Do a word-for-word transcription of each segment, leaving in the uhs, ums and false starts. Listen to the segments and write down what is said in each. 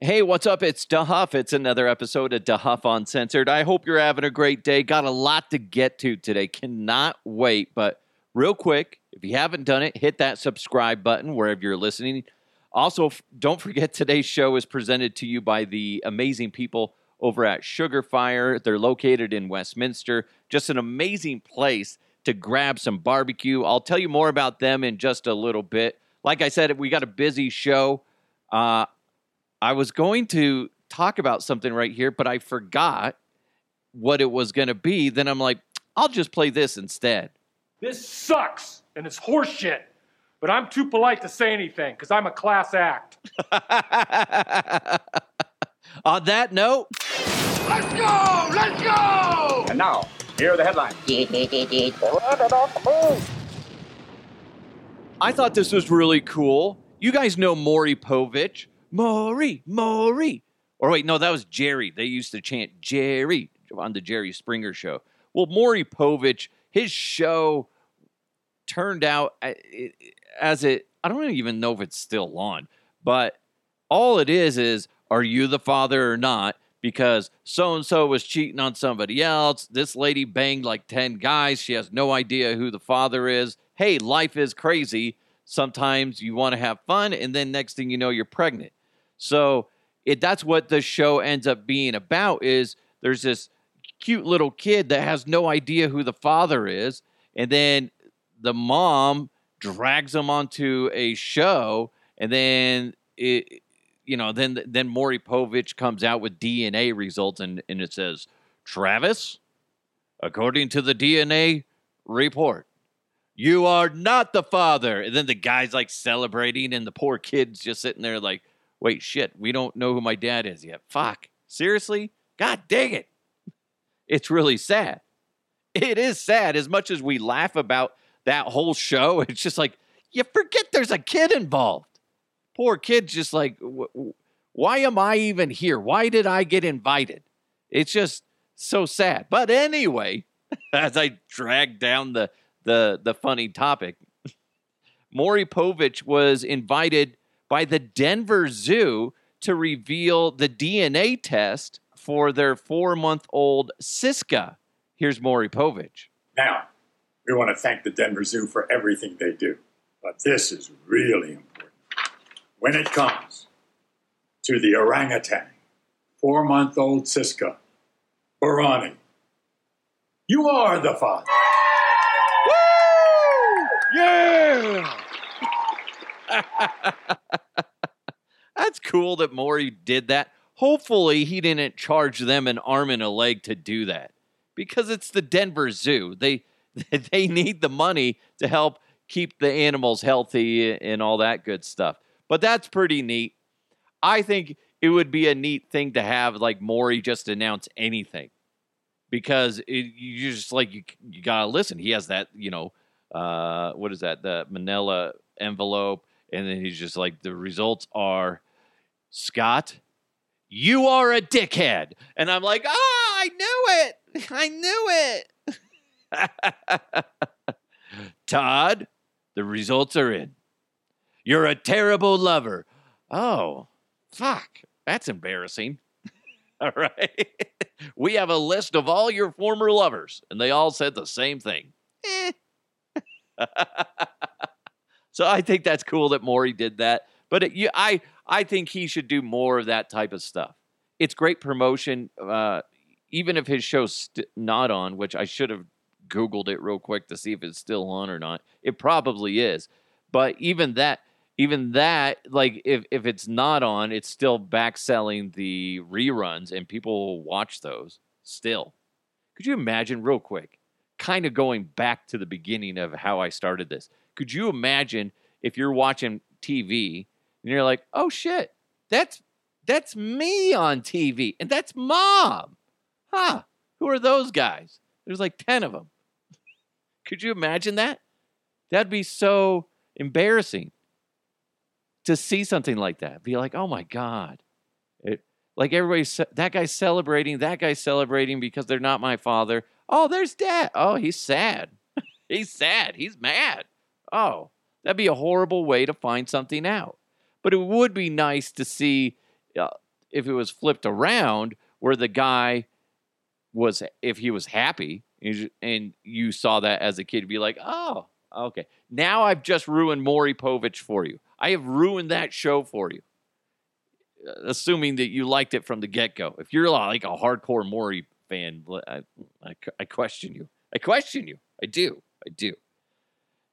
Hey, what's up? It's DeHuff. It's another episode of DeHuff Uncensored. I hope you're having a great day. Got a lot to get to today. Cannot wait. But real quick, if you haven't done it, hit that subscribe button wherever you're listening. Also, don't forget today's show is presented to you by the amazing people over at Sugar Fire. They're located in Westminster. Just an amazing place to grab some barbecue. I'll tell you more about them in just a little bit. Like I said, we got a busy show. Uh, I was going to talk about something right here, but I forgot what it was going to be. Then I'm like, I'll just play this instead. This sucks, and it's horseshit. But I'm too polite to say anything because I'm a class act. On that note, let's go! Let's go! And now, here are the headlines. I thought this was really cool. You guys know Maury Povich. Maury, Maury. Or wait, no, that was Jerry. They used to chant Jerry on the Jerry Springer show. Well, Maury Povich, his show turned out as it, I don't even know if it's still on, but all it is is, are you the father or not? Because so-and-so was cheating on somebody else. This lady banged like ten guys. She has no idea who the father is. Hey, life is crazy. Sometimes you want to have fun, and then next thing you know, you're pregnant. So it, that's what the show ends up being about is there's this cute little kid that has no idea who the father is, and then the mom drags him onto a show, and then it, you know, then then Maury Povich comes out with D N A results, and, and it says, Travis, according to the D N A report, you are not the father. And then the guy's like celebrating and the poor kid's just sitting there like, wait, shit, we don't know who my dad is yet. Fuck. Seriously? God dang it. It's really sad. It is sad. As much as we laugh about that whole show, it's just like, you forget there's a kid involved. Poor kid's just like, why am I even here? Why did I get invited? It's just so sad. But anyway, as I drag down the The, the funny topic, Maury Povich was invited by the Denver Zoo to reveal the D N A test for their four-month-old Siska. Here's Maury Povich. Now, we want to thank the Denver Zoo for everything they do, but this is really important. When it comes to the orangutan, four-month-old Siska, Barani, you are the father. Yeah! That's cool that Maury did that. Hopefully he didn't charge them an arm and a leg to do that because it's the Denver Zoo. They they need the money to help keep the animals healthy and all that good stuff. But that's pretty neat. I think it would be a neat thing to have like Maury just announce anything because it, you're just like, you, you got to listen. He has that, you know, Uh, what is that? The Manila envelope. And then he's just like, the results are, Scott, you are a dickhead. And I'm like, ah, oh, I knew it. I knew it. Todd, the results are in. You're a terrible lover. Oh, fuck. That's embarrassing. All right. We have a list of all your former lovers. And they all said the same thing. Eh. So I think that's cool that Maury did that. But it, you, I, I think he should do more of that type of stuff. It's great promotion, uh, even if his show's st- not on, which I should have Googled it real quick to see if it's still on or not. It probably is. But even that, even that, like if, if it's not on, it's still back selling the reruns and people will watch those still. Could you imagine real quick? Kind of going back to the beginning of how I started this. Could you imagine if you're watching T V and you're like, oh shit, that's that's me on T V and that's mom. Huh, who are those guys? There's like ten of them. Could you imagine that? That'd be so embarrassing to see something like that. Be like, oh my God. It, like everybody's, that guy's celebrating, that guy's celebrating because they're not my father. Oh, there's dad. Oh, he's sad. He's sad. He's mad. Oh, that'd be a horrible way to find something out. But it would be nice to see uh, if it was flipped around where the guy was, if he was happy and you saw that as a kid, you'd be like, oh, okay. Now I've just ruined Maury Povich for you. I have ruined that show for you. Assuming that you liked it from the get-go. If you're like a hardcore Maury fan, I, I, I question you. I question you. I do. I do.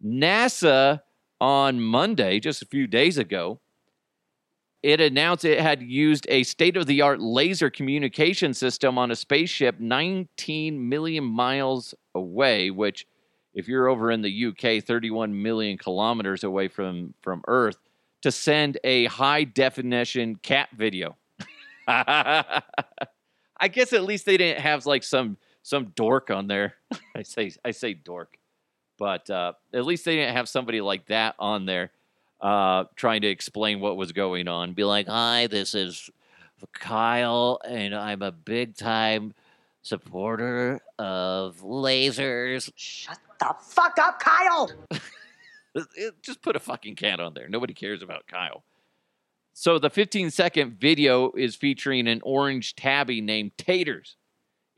NASA on Monday, just a few days ago, it announced it had used a state-of-the-art laser communication system on a spaceship nineteen million miles away, which, if you're over in the U K, thirty-one million kilometers away from, from Earth, to send a high-definition cat video. I guess at least they didn't have, like, some some dork on there. I say I say dork. But uh, at least they didn't have somebody like that on there uh, trying to explain what was going on. Be like, hi, this is Kyle, and I'm a big-time supporter of lasers. Shut the fuck up, Kyle! Just put a fucking cat on there. Nobody cares about Kyle. So the fifteen-second video is featuring an orange tabby named Taters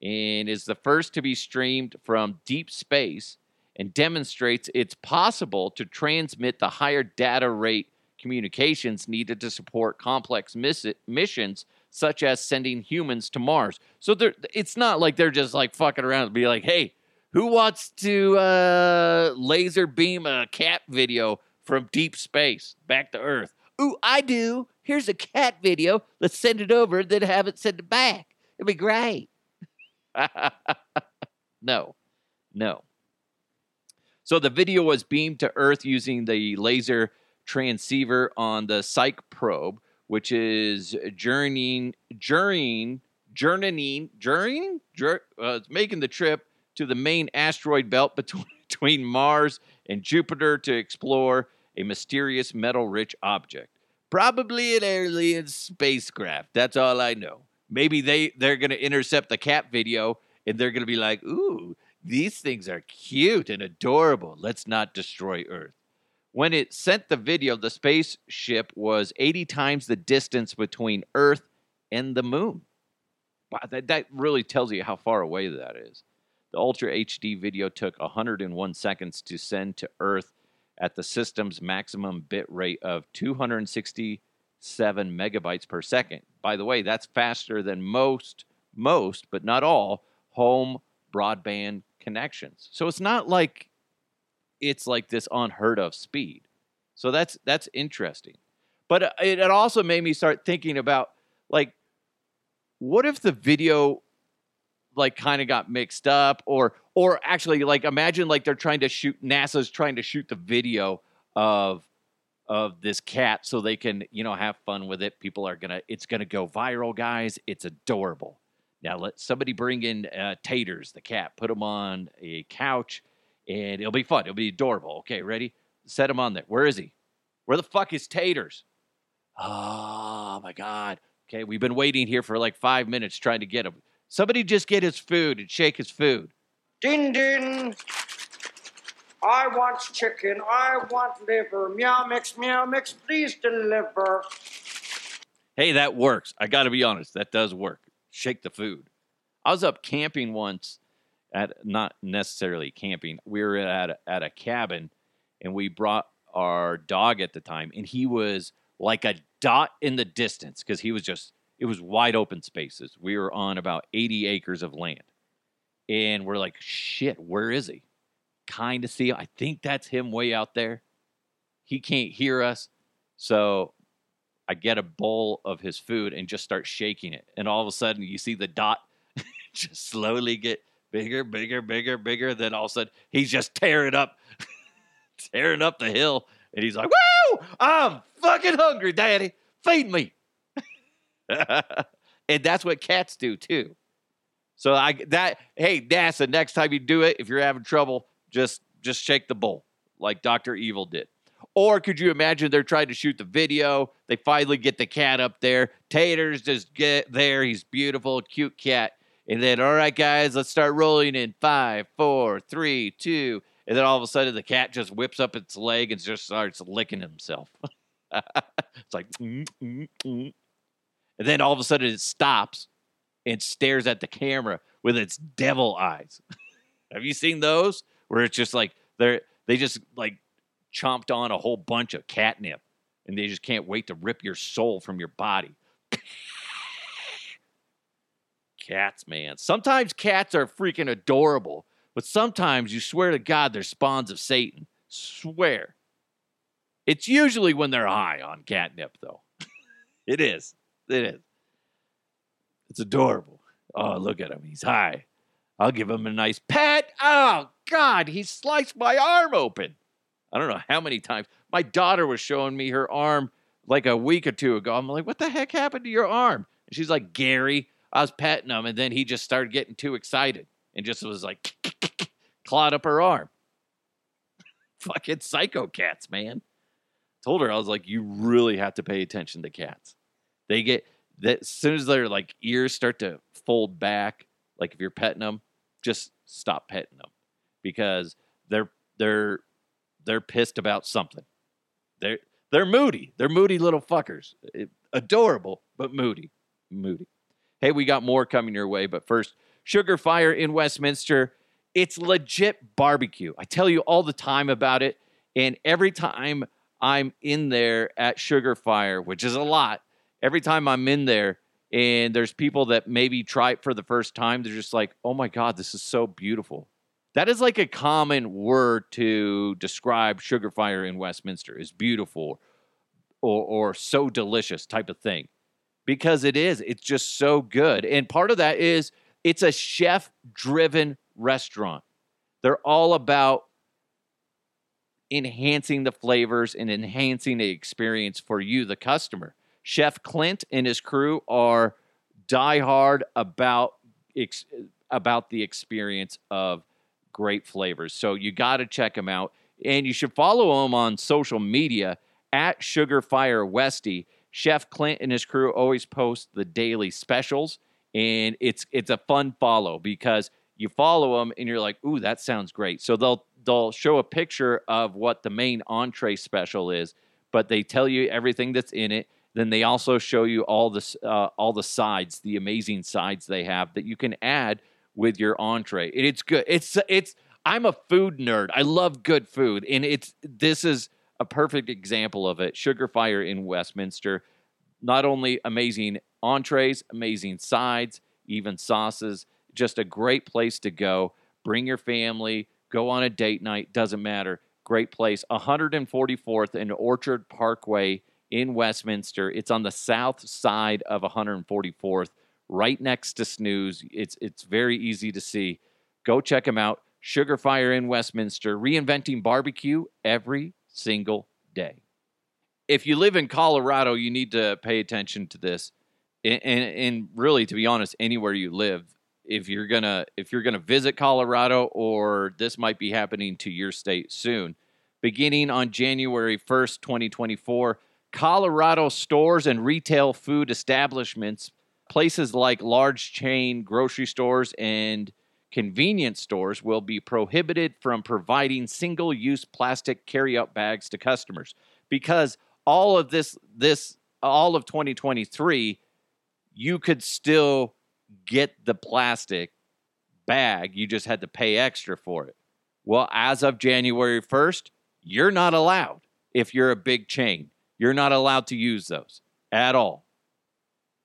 and is the first to be streamed from deep space and demonstrates it's possible to transmit the higher data rate communications needed to support complex miss- missions such as sending humans to Mars. So it's not like they're just like fucking around and be like, hey, who wants to uh, laser beam a cat video from deep space back to Earth? Ooh, I do. Here's a cat video. Let's send it over, then have it sent it back. It'd be great. No, no. So the video was beamed to Earth using the laser transceiver on the Psyche probe, which is journeying, journeying, journeying, journeying, journeying uh, making the trip to the main asteroid belt between, between Mars and Jupiter to explore a mysterious metal-rich object. Probably an alien spacecraft. That's all I know. Maybe they, they're going to intercept the cat video, and they're going to be like, ooh, these things are cute and adorable. Let's not destroy Earth. When it sent the video, the spaceship was eighty times the distance between Earth and the moon. Wow, that, that really tells you how far away that is. The Ultra H D video took one hundred one seconds to send to Earth at the system's maximum bit rate of two hundred sixty-seven megabytes per second. By the way, that's faster than most, most, but not all, home broadband connections. So it's not like it's like this unheard of speed. So that's that's interesting. But it, it also made me start thinking about, like, what if the video like kind of got mixed up, or or actually, like, imagine like they're trying to shoot, NASA's trying to shoot the video of of this cat so they can, you know, have fun with it. People are gonna, it's gonna go viral, guys. It's adorable. Now let somebody bring in uh, Taters, the cat, put him on a couch, and it'll be fun. It'll be adorable. Okay, ready? Set him on there. Where is he? Where the fuck is Taters? Oh my God. Okay, we've been waiting here for like five minutes trying to get him. Somebody just get his food and shake his food. Ding, ding. I want chicken. I want liver. Meow Mix, Meow Mix, please deliver. Hey, that works. I got to be honest. That does work. Shake the food. I was up camping once, at not necessarily camping. We were at a, at a cabin, and we brought our dog at the time, and he was like a dot in the distance because he was just, it was wide open spaces. We were on about eighty acres of land. And we're like, shit, where is he? Kind of see him. I think that's him way out there. He can't hear us. So I get a bowl of his food and just start shaking it. And all of a sudden, you see the dot just slowly get bigger, bigger, bigger, bigger. Then all of a sudden, he's just tearing up, tearing up the hill. And he's like, woo! I'm fucking hungry, Daddy. Feed me. And that's what cats do too. So I that hey NASA, next time you do it, if you're having trouble, just just shake the bowl like Doctor Evil did. Or could you imagine they're trying to shoot the video? They finally get the cat up there. Taters just get there. He's beautiful, cute cat. And then, all right, guys, let's start rolling in five, four, three, two. And then all of a sudden, the cat just whips up its leg and just starts licking himself. It's like. Mm, mm, mm. And then all of a sudden it stops and stares at the camera with its devil eyes. Have you seen those? Where it's just like, they're, they just like chomped on a whole bunch of catnip and they just can't wait to rip your soul from your body. Cats, man. Sometimes cats are freaking adorable, but sometimes you swear to God they're spawns of Satan. Swear. It's usually when they're high on catnip, though. It is. It is. It's adorable. Oh, look at him. He's high. I'll give him a nice pat. Oh, God, he sliced my arm open. I don't know how many times. My daughter was showing me her arm like a week or two ago. I'm like, what the heck happened to your arm? And she's like, Gary, I was petting him, and then he just started getting too excited and just was like, clawed up her arm. Fucking psycho cats, man. Told her, I was like, you really have to pay attention to cats. They get, that, as soon as their like ears start to fold back, like if you're petting them, just stop petting them because they're they're they're pissed about something. They're they're moody. They're moody little fuckers. It, adorable, but moody, moody. Hey, we got more coming your way, but first, Sugar Fire in Westminster. It's legit barbecue. I tell you all the time about it, and every time I'm in there at Sugar Fire, which is a lot, every time I'm in there, and there's people that maybe try it for the first time, they're just like, oh my God, this is so beautiful. That is like a common word to describe Sugar Fire in Westminster, is beautiful or, or so delicious type of thing. Because it is. It's just so good. And part of that is it's a chef-driven restaurant. They're all about enhancing the flavors and enhancing the experience for you, the customer. Chef Clint and his crew are diehard about ex- about the experience of great flavors. So you got to check them out. And you should follow them on social media at Sugar Fire Westy. Chef Clint and his crew always post the daily specials. And it's it's a fun follow because you follow them and you're like, ooh, that sounds great. So they'll they'll show a picture of what the main entree special is, but they tell you everything that's in it. Then they also show you all the, uh, all the sides, the amazing sides they have that you can add with your entree. And it's good. It's it's. I'm a food nerd. I love good food. And it's this is a perfect example of it. Sugar Fire in Westminster. Not only amazing entrees, amazing sides, even sauces. Just a great place to go. Bring your family. Go on a date night. Doesn't matter. Great place. one forty-fourth and Orchard Parkway in Westminster. It's on the south side of one forty-fourth, right next to Snooze. It's it's very easy to see. Go check them out. Sugar Fire in Westminster, reinventing barbecue every single day. If you live in Colorado, you need to pay attention to this. And, and, and really, to be honest, anywhere you live, if you're gonna if you're gonna visit Colorado, or this might be happening to your state soon, beginning on January first, twenty twenty-four. Colorado stores and retail food establishments, places like large chain grocery stores and convenience stores, will be prohibited from providing single-use plastic carryout bags to customers, because all of this, this all of twenty twenty-three, you could still get the plastic bag. You just had to pay extra for it. Well, as of January first, you're not allowed if you're a big chain. You're not allowed to use those at all.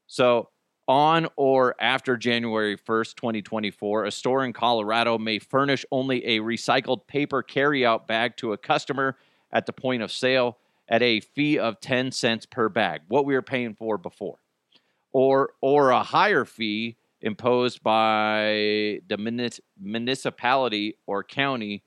So on or after January first, twenty twenty-four, a store in Colorado may furnish only a recycled paper carryout bag to a customer at the point of sale at a fee of ten cents per bag, what we were paying for before, or or a higher fee imposed by the munis- municipality or county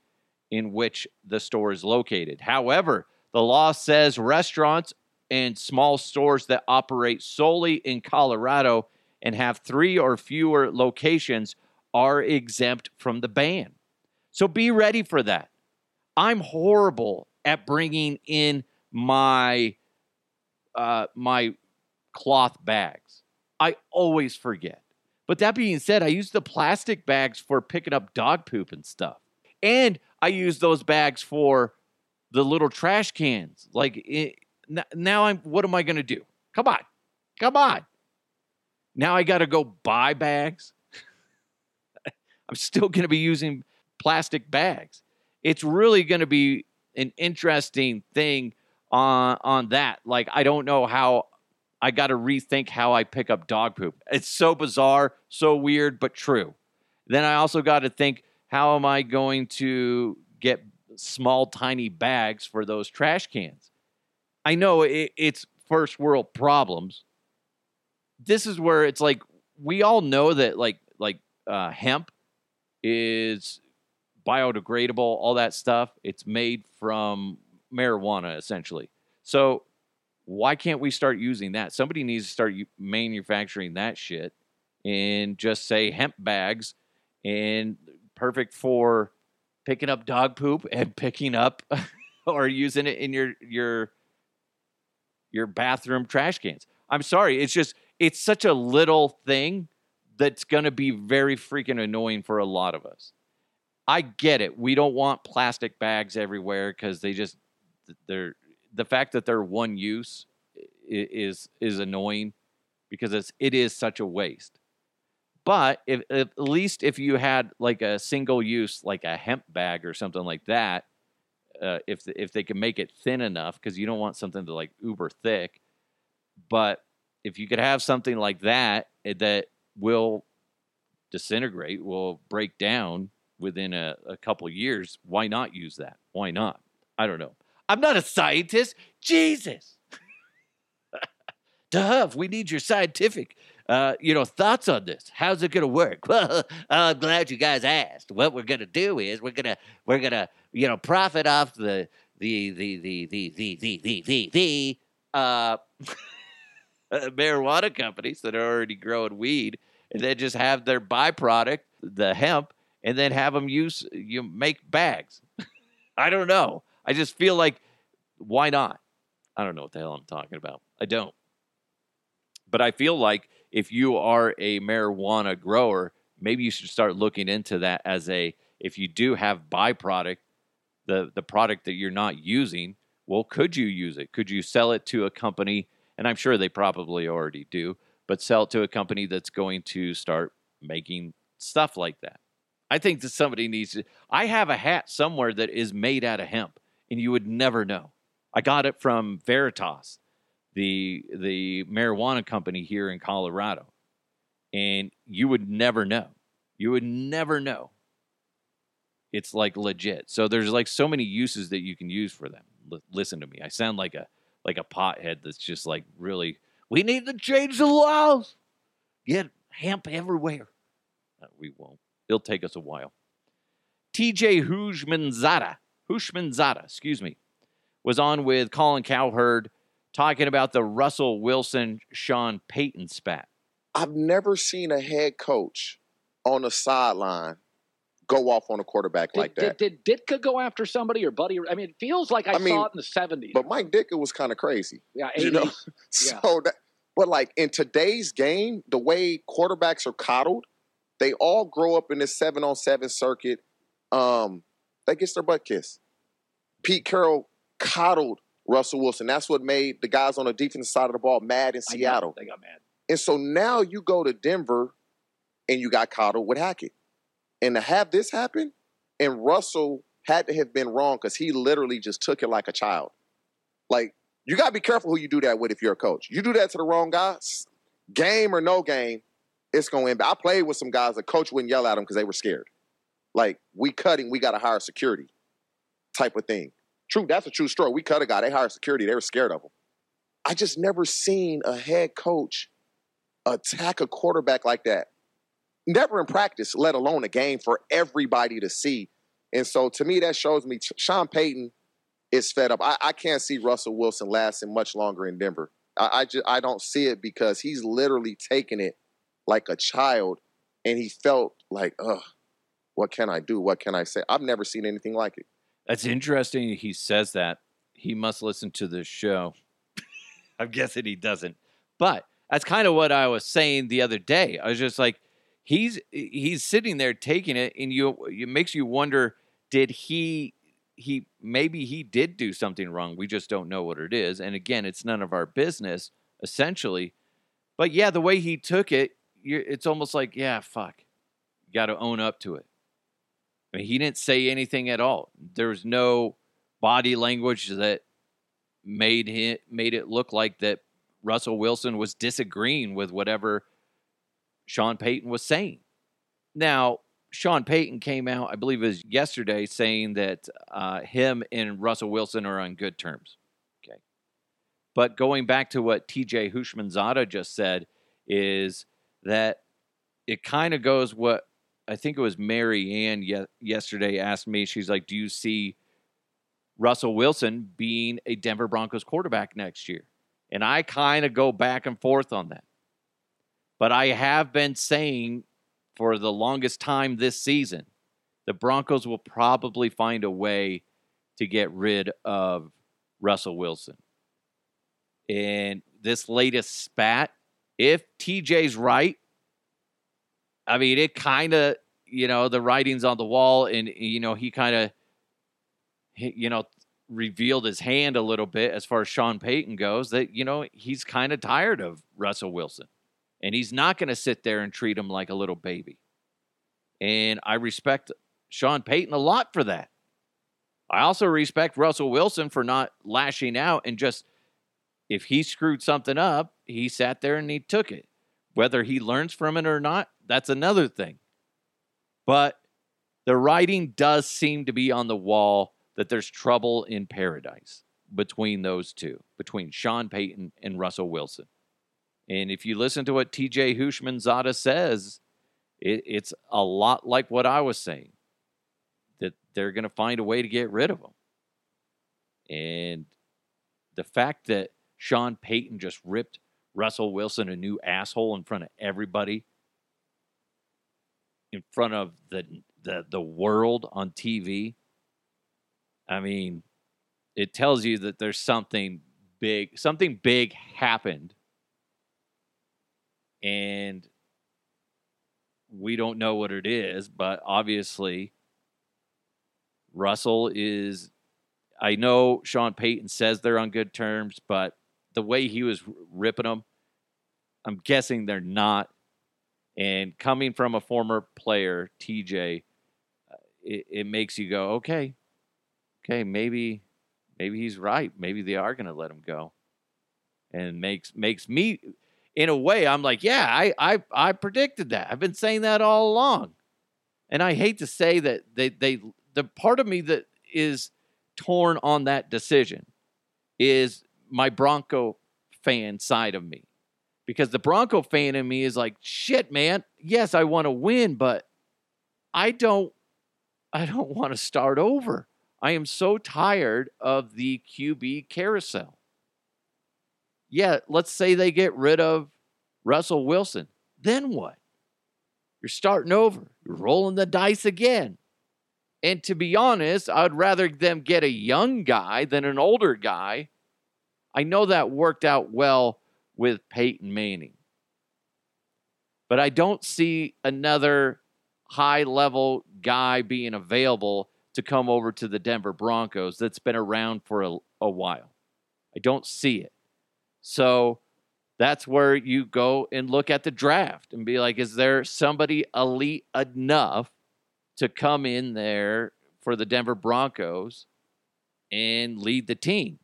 in which the store is located. However, the law says restaurants and small stores that operate solely in Colorado and have three or fewer locations are exempt from the ban. So be ready for that. I'm horrible at bringing in my uh, my cloth bags. I always forget. But that being said, I use the plastic bags for picking up dog poop and stuff. And I use those bags for the little trash cans. Like, it, now I'm, what am I going to do? Come on. Come on. Now I got to go buy bags. I'm still going to be using plastic bags. It's really going to be an interesting thing on, on that. Like, I don't know how I got to rethink how I pick up dog poop. It's so bizarre, so weird, but true. Then I also got to think, how am I going to get small, tiny bags for those trash cans? I know it, it's first world problems. This is where it's like, we all know that like, like uh, hemp is biodegradable, all that stuff. It's made from marijuana, essentially. So why can't we start using that? Somebody needs to start manufacturing that shit and just say hemp bags, and perfect for picking up dog poop and picking up or using it in your your your bathroom trash cans. I'm sorry. It's just, it's such a little thing that's going to be very freaking annoying for a lot of us. I get it. We don't want plastic bags everywhere because they just, they're, the fact that they're one use is is annoying because it's it is such a waste. But if, if, at least if you had like a single use, like a hemp bag or something like that, uh, if the, if they can make it thin enough, because you don't want something to like uber thick. But if you could have something like that that will disintegrate, will break down within a, a couple years, why not use that? Why not? I don't know. I'm not a scientist. Jesus. DeHuff, we need your scientific Uh, you know, thoughts on this. How's it going to work? Well, I'm glad you guys asked. What we're going to do is we're going to, we're going to, you know, profit off the, the, the, the, the, the, the, the, the, the uh, marijuana companies that are already growing weed, and then just have their byproduct, the hemp, and then have them use, you make bags. I don't know. I just feel like, why not? I don't know what the hell I'm talking about. I don't. But I feel like, if you are a marijuana grower, maybe you should start looking into that as a, if you do have byproduct, the, the product that you're not using, well, could you use it? Could you sell it to a company? And I'm sure they probably already do, but sell it to a company that's going to start making stuff like that. I think that somebody needs to, I have a hat somewhere that is made out of hemp, and you would never know. I got it from Veritas, the the marijuana company here in Colorado. And you would never know. You would never know. It's like legit. So there's like so many uses that you can use for them. L- listen to me. I sound like a like a pothead that's just like, really, we need to change the laws. Get hemp everywhere. No, we won't. It'll take us a while. T J. Houshmandzadeh, Houshmandzadeh, excuse me, was on with Colin Herd, talking about the Russell Wilson, Sean Payton spat. I've never seen a head coach on the sideline go off on a quarterback did, like that. Did, did Ditka go after somebody or Buddy? I mean, it feels like I, I mean, saw it in the seventies. But Mike Ditka was kind of crazy. Yeah, eighties. You know? So yeah. That, but like in today's game, the way quarterbacks are coddled, they all grow up in this seven-on-seven circuit. Um, they get their butt kissed. Pete Carroll coddled Russell Wilson. That's what made the guys on the defensive side of the ball mad in Seattle. They got mad. And so now you go to Denver and you got coddled with Hackett. And to have this happen, and Russell had to have been wrong because he literally just took it like a child. Like, you got to be careful who you do that with if you're a coach. You do that to the wrong guys, game or no game, it's going to end. I played with some guys, the coach wouldn't yell at them because they were scared. Like, we cutting, we got to hire security type of thing. True, that's a true story. We cut a guy. They hired security. They were scared of him. I just never seen a head coach attack a quarterback like that. Never in practice, let alone a game for everybody to see. And so, to me, that shows me Sean Payton is fed up. I, I can't see Russell Wilson lasting much longer in Denver. I, I, just, I don't see it because he's literally taking it like a child, and he felt like, ugh, what can I do? What can I say? I've never seen anything like it. That's interesting he says that. He must listen to this show. I'm guessing he doesn't. But that's kind of what I was saying the other day. I was just like, he's he's sitting there taking it, and you it makes you wonder, did he he maybe he did do something wrong. We just don't know what it is. And again, it's none of our business, essentially. But yeah, the way he took it, you're, it's almost like, yeah, fuck. You got to own up to it. I mean, he didn't say anything at all. There was no body language that made it, made it look like that Russell Wilson was disagreeing with whatever Sean Payton was saying. Now, Sean Payton came out, I believe it was yesterday, saying that uh, him and Russell Wilson are on good terms. Okay, but going back to what T J. Houshmandzadeh just said is that it kind of goes what I think it was Mary Ann ye- yesterday asked me. She's like, do you see Russell Wilson being a Denver Broncos quarterback next year? And I kind of go back and forth on that. But I have been saying for the longest time this season, the Broncos will probably find a way to get rid of Russell Wilson. And this latest spat, if T J's right, I mean, it kind of, you know, the writing's on the wall, and, you know, he kind of, you know, revealed his hand a little bit as far as Sean Payton goes, that, you know, he's kind of tired of Russell Wilson. And he's not going to sit there and treat him like a little baby. And I respect Sean Payton a lot for that. I also respect Russell Wilson for not lashing out and just, if he screwed something up, he sat there and he took it. Whether he learns from it or not, that's another thing. But the writing does seem to be on the wall that there's trouble in paradise between those two, between Sean Payton and Russell Wilson. And if you listen to what T J. Houshmandzadeh says, it, it's a lot like what I was saying, that they're going to find a way to get rid of him. And the fact that Sean Payton just ripped Russell Wilson a new asshole in front of everybody, in front of the the, the world on T V, I mean, it tells you that there's something big, something big happened. And we don't know what it is, but obviously Russell is, I know Sean Payton says they're on good terms, but the way he was ripping them, I'm guessing they're not. And coming from a former player, T J, it, it makes you go, okay, okay, maybe, maybe he's right. Maybe they are going to let him go. And makes, makes me... In a way, I'm like, yeah, I, I I predicted that. I've been saying that all along. And I hate to say that they they the part of me that is torn on that decision is my Bronco fan side of me. Because the Bronco fan in me is like, shit, man, yes, I want to win, but I don't I don't want to start over. I am so tired of the Q B carousel. Yeah, let's say they get rid of Russell Wilson. Then what? You're starting over. You're rolling the dice again. And to be honest, I'd rather them get a young guy than an older guy. I know that worked out well with Peyton Manning. But I don't see another high-level guy being available to come over to the Denver Broncos that's been around for a, a while. I don't see it. So that's where you go and look at the draft and be like, is there somebody elite enough to come in there for the Denver Broncos and lead the team?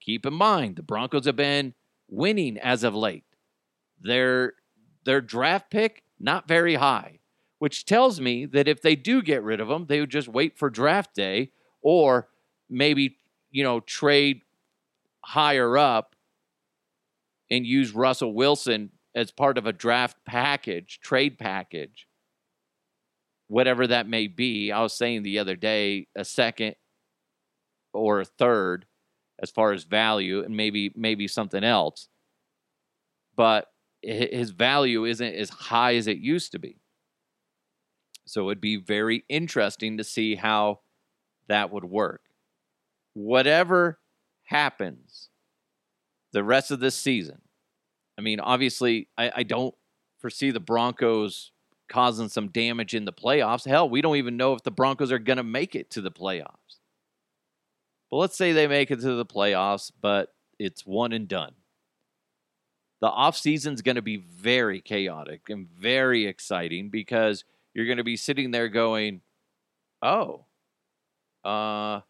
Keep in mind, the Broncos have been winning as of late. Their, their draft pick, not very high, which tells me that if they do get rid of them, they would just wait for draft day or maybe, you know, trade higher up and use Russell Wilson as part of a draft package, trade package, whatever that may be. I was saying the other day, a second or a third as far as value, and maybe maybe something else. But his value isn't as high as it used to be. So it'd be very interesting to see how that would work. Whatever happens the rest of this season, I mean, obviously, I, I don't foresee the Broncos causing some damage in the playoffs. Hell, we don't even know if the Broncos are going to make it to the playoffs. But let's say they make it to the playoffs, but it's one and done. the offseason's going to be very chaotic and very exciting because you're going to be sitting there going, oh, uh,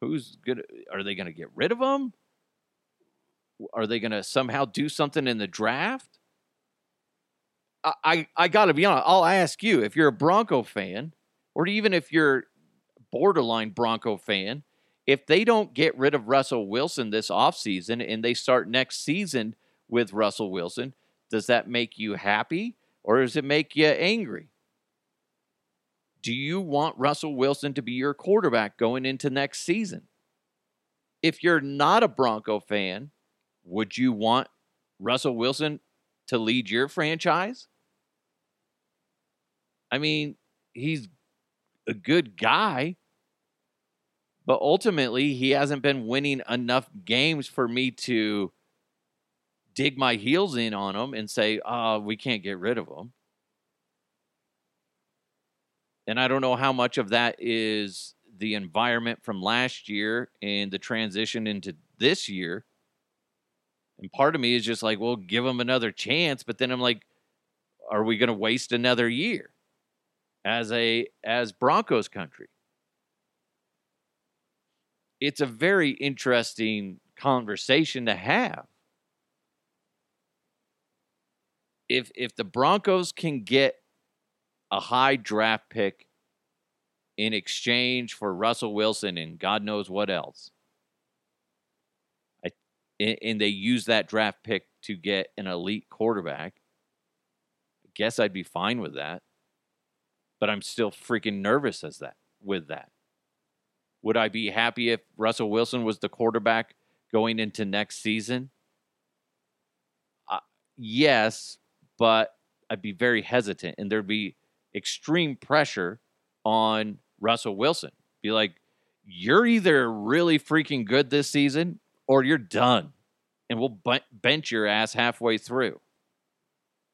who's going to, are they going to get rid of them? Are they going to somehow do something in the draft? I, I, I got to be honest. I'll ask you, if you're a Bronco fan, or even if you're borderline Bronco fan, if they don't get rid of Russell Wilson this offseason and they start next season with Russell Wilson, does that make you happy or does it make you angry? Do you want Russell Wilson to be your quarterback going into next season? If you're not a Bronco fan, would you want Russell Wilson to lead your franchise? I mean, he's a good guy, but ultimately he hasn't been winning enough games for me to dig my heels in on him and say, oh, we can't get rid of him. And I don't know how much of that is the environment from last year and the transition into this year. And part of me is just like, well, give him another chance. But then I'm like, are we going to waste another year as a as Broncos country? It's a very interesting conversation to have. If if the Broncos can get a high draft pick in exchange for Russell Wilson and God knows what else, I, and they use that draft pick to get an elite quarterback, I guess I'd be fine with that. But I'm still freaking nervous as that with that. Would I be happy if Russell Wilson was the quarterback going into next season? Uh, yes, but I'd be very hesitant, and there'd be extreme pressure on Russell Wilson. Be like, you're either really freaking good this season or you're done, and we'll bench your ass halfway through.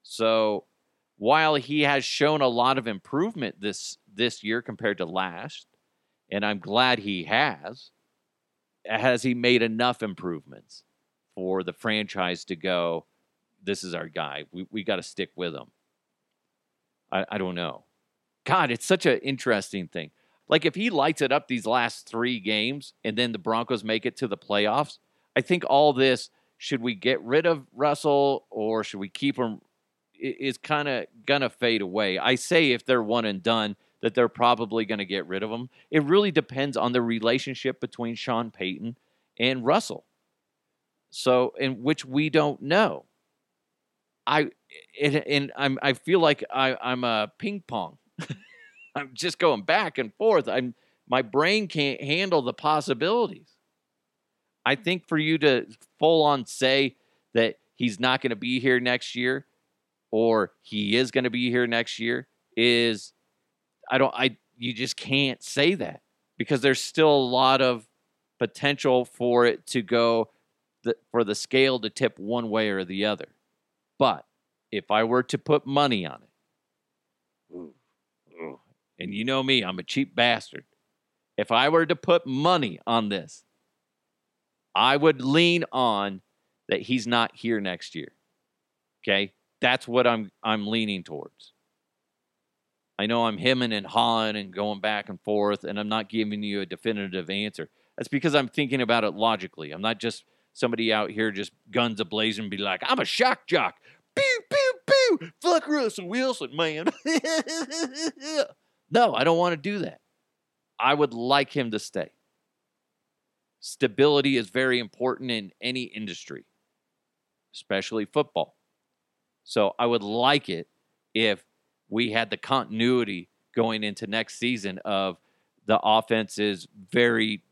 So while he has shown a lot of improvement this this year compared to last, and I'm glad he has, has he made enough improvements for the franchise to go, this is our guy. We we got to stick with him. I, I don't know. God, it's such an interesting thing. Like, if he lights it up these last three games and then the Broncos make it to the playoffs, I think all this, should we get rid of Russell or should we keep him, is kind of going to fade away. I say if they're one and done, that they're probably going to get rid of him. It really depends on the relationship between Sean Payton and Russell. So, in which we don't know. I and I'm I feel like I, I'm a ping pong. I'm just going back and forth. I'm my brain can't handle the possibilities. I think for you to full on say that he's not going to be here next year, or he is going to be here next year, is I don't, I, you just can't say that because there's still a lot of potential for it to go, the, for the scale to tip one way or the other. But if I were to put money on it, and you know me, I'm a cheap bastard. If I were to put money on this, I would lean on that he's not here next year. Okay. That's what I'm, I'm leaning towards. I know I'm hemming and hawing and going back and forth, and I'm not giving you a definitive answer. That's because I'm thinking about it logically. I'm not just somebody out here just guns ablazing and be like, I'm a shock jock. Pew, pew, pew. Fuck Russell Wilson, man. No, I don't want to do that. I would like him to stay. Stability is very important in any industry, especially football. So I would like it if we had the continuity going into next season of the offense is very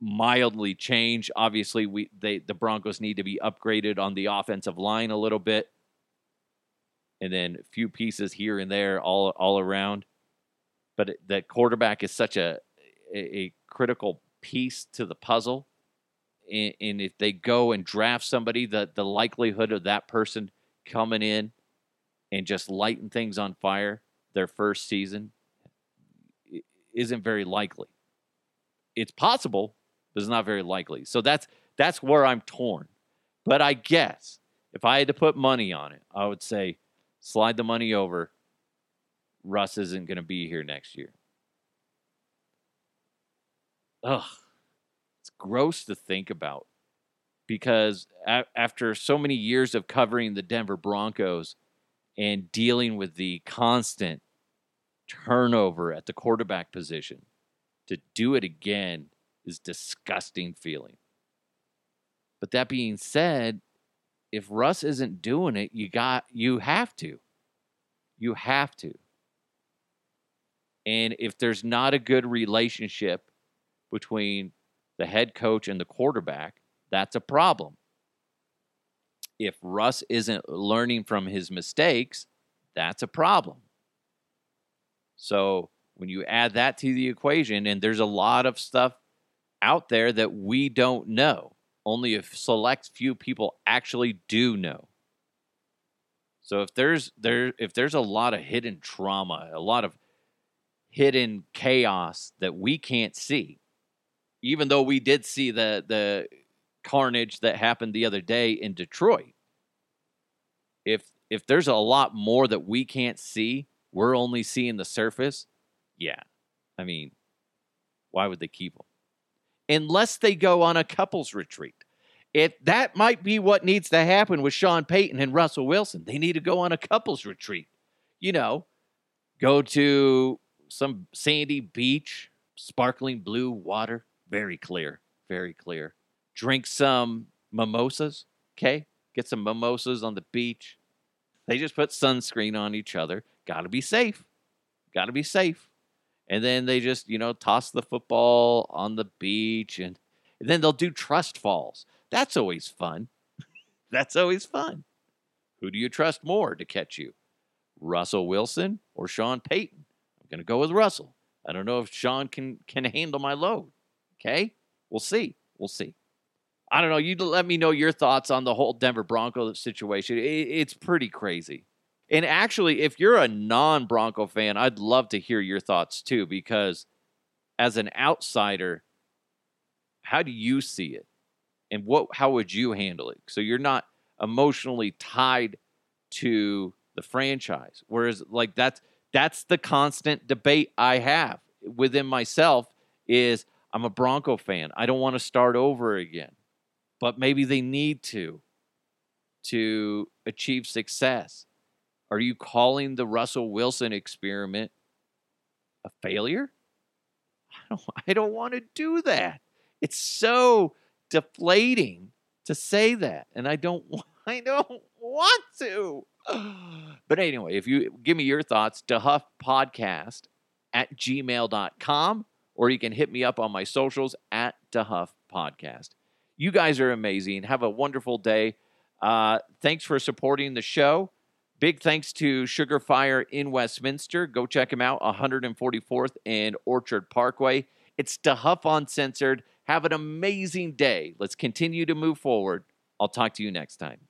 mildly changed. Obviously, we they the Broncos need to be upgraded on the offensive line a little bit. And then a few pieces here and there all, all around. But it, that quarterback is such a, a, a critical piece to the puzzle. And, and if they go and draft somebody, the, the likelihood of that person coming in and just lighting things on fire their first season isn't very likely. It's possible, but it's not very likely. So that's that's where I'm torn. But I guess if I had to put money on it, I would say slide the money over. Russ isn't going to be here next year. Ugh. It's gross to think about because a- after so many years of covering the Denver Broncos and dealing with the constant turnover at the quarterback position, to do it again is disgusting feeling. But that being said, if Russ isn't doing it, you got you have to. You have to. And if there's not a good relationship between the head coach and the quarterback, that's a problem. If Russ isn't learning from his mistakes, that's a problem. So when you add that to the equation, and there's a lot of stuff out there that we don't know, only a select few people actually do know. So if there's there if there's a lot of hidden trauma, a lot of hidden chaos that we can't see, even though we did see the the carnage that happened the other day in Detroit. If if there's a lot more that we can't see, we're only seeing the surface. Yeah, I mean, why would they keep them? Unless they go on a couples retreat. It, that might be what needs to happen with Sean Payton and Russell Wilson. They need to go on a couples retreat. You know, go to some sandy beach, sparkling blue water. Very clear, very clear. Drink some mimosas, okay? Get some mimosas on the beach. They just put sunscreen on each other. Got to be safe. Got to be safe. And then they just, you know, toss the football on the beach. And, and then they'll do trust falls. That's always fun. That's always fun. Who do you trust more to catch you? Russell Wilson or Sean Payton? I'm going to go with Russell. I don't know if Sean can, can handle my load. Okay? We'll see. We'll see. I don't know. You let me know your thoughts on the whole Denver Broncos situation. It, it's pretty crazy. And actually, if you're a non-Bronco fan, I'd love to hear your thoughts too, because as an outsider, how do you see it? And what? How would you handle it? So you're not emotionally tied to the franchise. Whereas, like, that's that's the constant debate I have within myself is I'm a Bronco fan. I don't want to start over again. But maybe they need to to achieve success. Are you calling the Russell Wilson experiment a failure? I don't, I don't want to do that. It's so deflating to say that, and I don't I don't want to. But anyway, if you give me your thoughts, DeHuffPodcast at gmail dot com, or you can hit me up on my socials at DeHuffPodcast. You guys are amazing. Have a wonderful day. Uh, thanks for supporting the show. Big thanks to Sugar Fire in Westminster. Go check them out, one forty-fourth and Orchard Parkway. It's DeHuff Uncensored. Have an amazing day. Let's continue to move forward. I'll talk to you next time.